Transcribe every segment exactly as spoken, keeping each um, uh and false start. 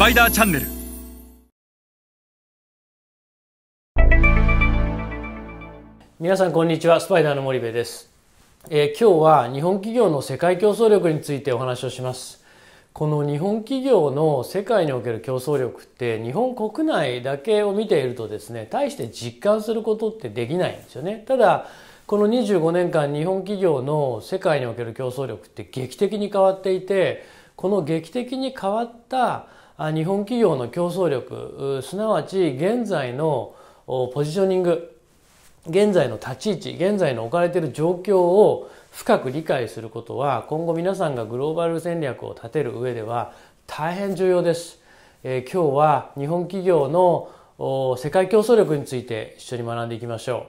バイダーチャンネル。皆さんこんにちは、スパイダーの森部です。えー、今日は日本企業の世界競争力についてお話をします。この日本企業の世界における競争力って、日本国内だけを見ているとですね、大して実感することってできないんですよね。ただこのにじゅうごねんかん、日本企業の世界における競争力って劇的に変わっていて、この劇的に変わった日本企業の競争力、すなわち現在のポジショニング、現在の立ち位置、現在の置かれている状況を深く理解することは、今後皆さんがグローバル戦略を立てる上では大変重要です。えー、今日は日本企業の世界競争力について一緒に学んでいきましょう。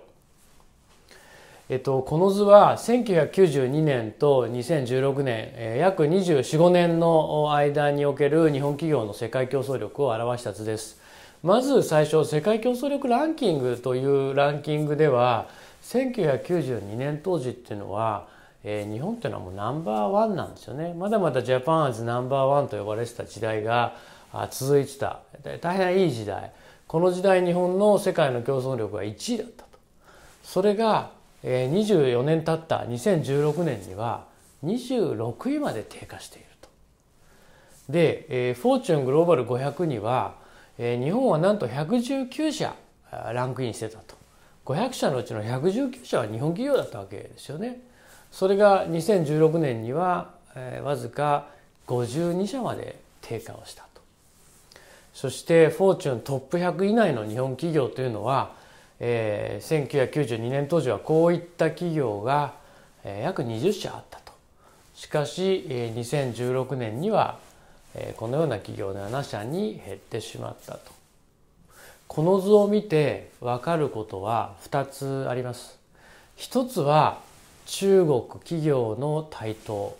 えっと、この図はせんきゅうひゃくきゅうじゅうにねんとにせんじゅうろくねん、えー、約にじゅうよん、ごねんの間における日本企業の世界競争力を表した図です。まず最初、世界競争力ランキングというランキングでは、せんきゅうひゃくきゅうじゅうにねん当時っていうのは、えー、日本っていうのはもうナンバーワンなんですよね。まだまだジャパンアズナンバーワンと呼ばれてた時代が続いてた。大変いい時代。この時代、日本の世界の競争力はいちいだったと。それがにじゅうよねん経ったにせんじゅうろくねんにはにじゅうろくいまで低下していると。で、フォーチュングローバルごひゃくには日本はなんとひゃくじゅうきゅうしゃランクインしてたと。ごひゃくしゃのうちのひゃくじゅうきゅうしゃは日本企業だったわけですよね。それがにせんじゅうろくねんにはわずかごじゅうにしゃまで低下をしたと。そしてフォーチュントップひゃく以内の日本企業というのは、えー、せんきゅうひゃくきゅうじゅうにねん当時はこういった企業が、えー、約にじゅっしゃあったと。しかし、えー、にせんじゅうろくねんには、えー、このような企業ななしゃに減ってしまったと。この図を見て分かることはふたつあります。ひとつは中国企業の台頭。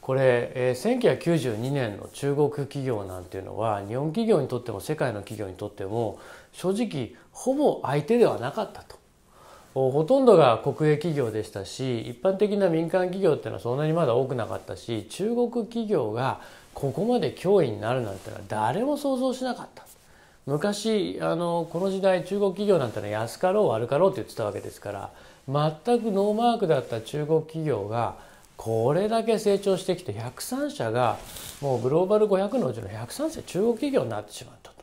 これ、えー、せんきゅうひゃくきゅうじゅうにねんの中国企業なんていうのは、日本企業にとっても世界の企業にとっても正直ほぼ相手ではなかったと。ほとんどが国営企業でしたし、一般的な民間企業っていうのはそんなにまだ多くなかったし、中国企業がここまで脅威になるなんてのは誰も想像しなかった。昔あのこの時代、中国企業なんてのは安かろう悪かろうって言ってたわけですから、全くノーマークだった中国企業がこれだけ成長してきて、ひゃくさんしゃがもうグローバルごひゃくのうちのひゃくさんしゃ中国企業になってしまったと。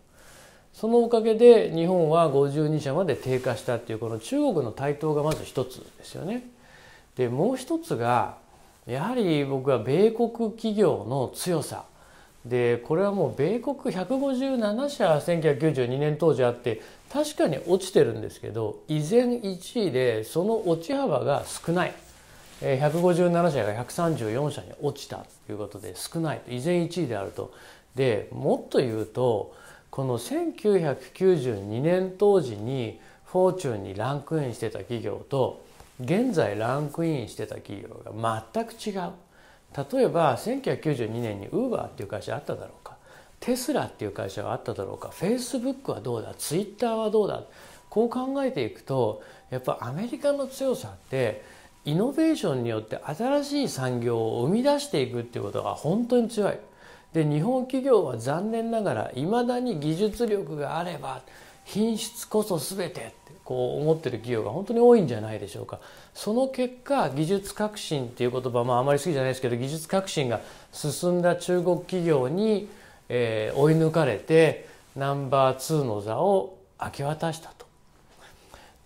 そのおかげで日本はごじゅうにしゃまで低下したっていう、この中国の台頭がまず一つですよね。でもう一つが、やはり僕は米国企業の強さで、これはもう米国ひゃくごじゅうななしゃせんきゅうひゃくきゅうじゅうにねん当時あって、確かに落ちてるんですけど、依然いちいで、その落ち幅が少ない。ひゃくごじゅうななしゃがひゃくさんじゅうよんしゃに落ちたということで少ないと、依然いちいであると。でもっと言うと、このせんきゅうひゃくきゅうじゅうにねん当時にフォーチュンにランクインしてた企業と、現在ランクインしてた企業が全く違う。例えばせんきゅうひゃくきゅうじゅうにねんにウーバーっていう会社あっただろうか、テスラっていう会社があっただろうか、フェイスブックはどうだ、ツイッターはどうだ、こう考えていくと、やっぱアメリカの強さってイノベーションによって新しい産業を生み出していくっていうことが本当に強い。で日本企業は残念ながらいまだに技術力があれば品質こそ全てってこう思ってる企業が本当に多いんじゃないでしょうか。その結果、技術革新っていう言葉、まああまり好きじゃないですけど、技術革新が進んだ中国企業に、えー、追い抜かれてナンバーツーの座を明け渡したと。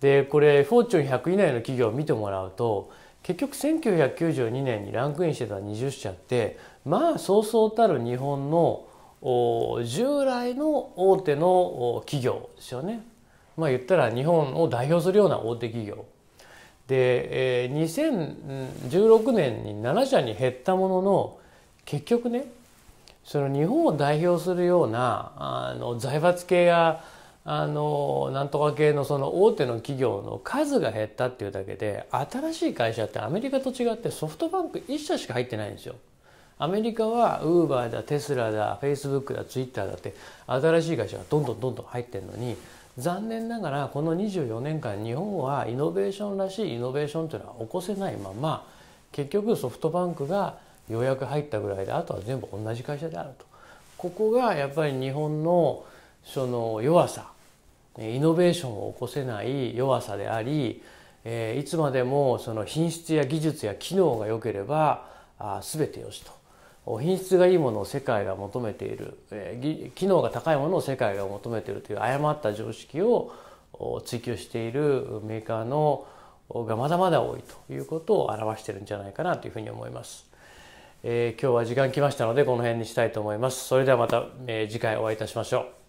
でこれフォーチュンひゃく以内の企業を見てもらうと、結局せんきゅうひゃくきゅうじゅうにねんにランクインしてたにじゅっしゃってまあそうそうたる日本の従来の大手の企業ですよね。まあ言ったら日本を代表するような大手企業で、にせんじゅうろくねんにななしゃに減ったものの、結局ね、その日本を代表するようなあの財閥系やあのなんとか系のその大手の企業の数が減ったっていうだけで、新しい会社ってアメリカと違ってソフトバンクいっしゃしか入ってないんですよ。アメリカはウーバーだ、テスラだ、フェイスブックだ、ツイッターだって新しい会社がどんどんどんどん入ってるのに、残念ながらこのにじゅうよねんかん、日本はイノベーションらしいイノベーションというのは起こせないまま、結局ソフトバンクがようやく入ったぐらいで、あとは全部同じ会社であると。ここがやっぱり日本のその弱さ、イノベーションを起こせない弱さであり、いつまでもその品質や技術や機能が良ければ全てよしと、品質がいいものを世界が求めている、機能が高いものを世界が求めているという誤った常識を追求しているメーカーのがまだまだ多いということを表しているんじゃないかなというふうに思います。えー、今日は時間きましたのでこの辺にしたいと思います。それではまた、えー、次回お会いいたしましょう。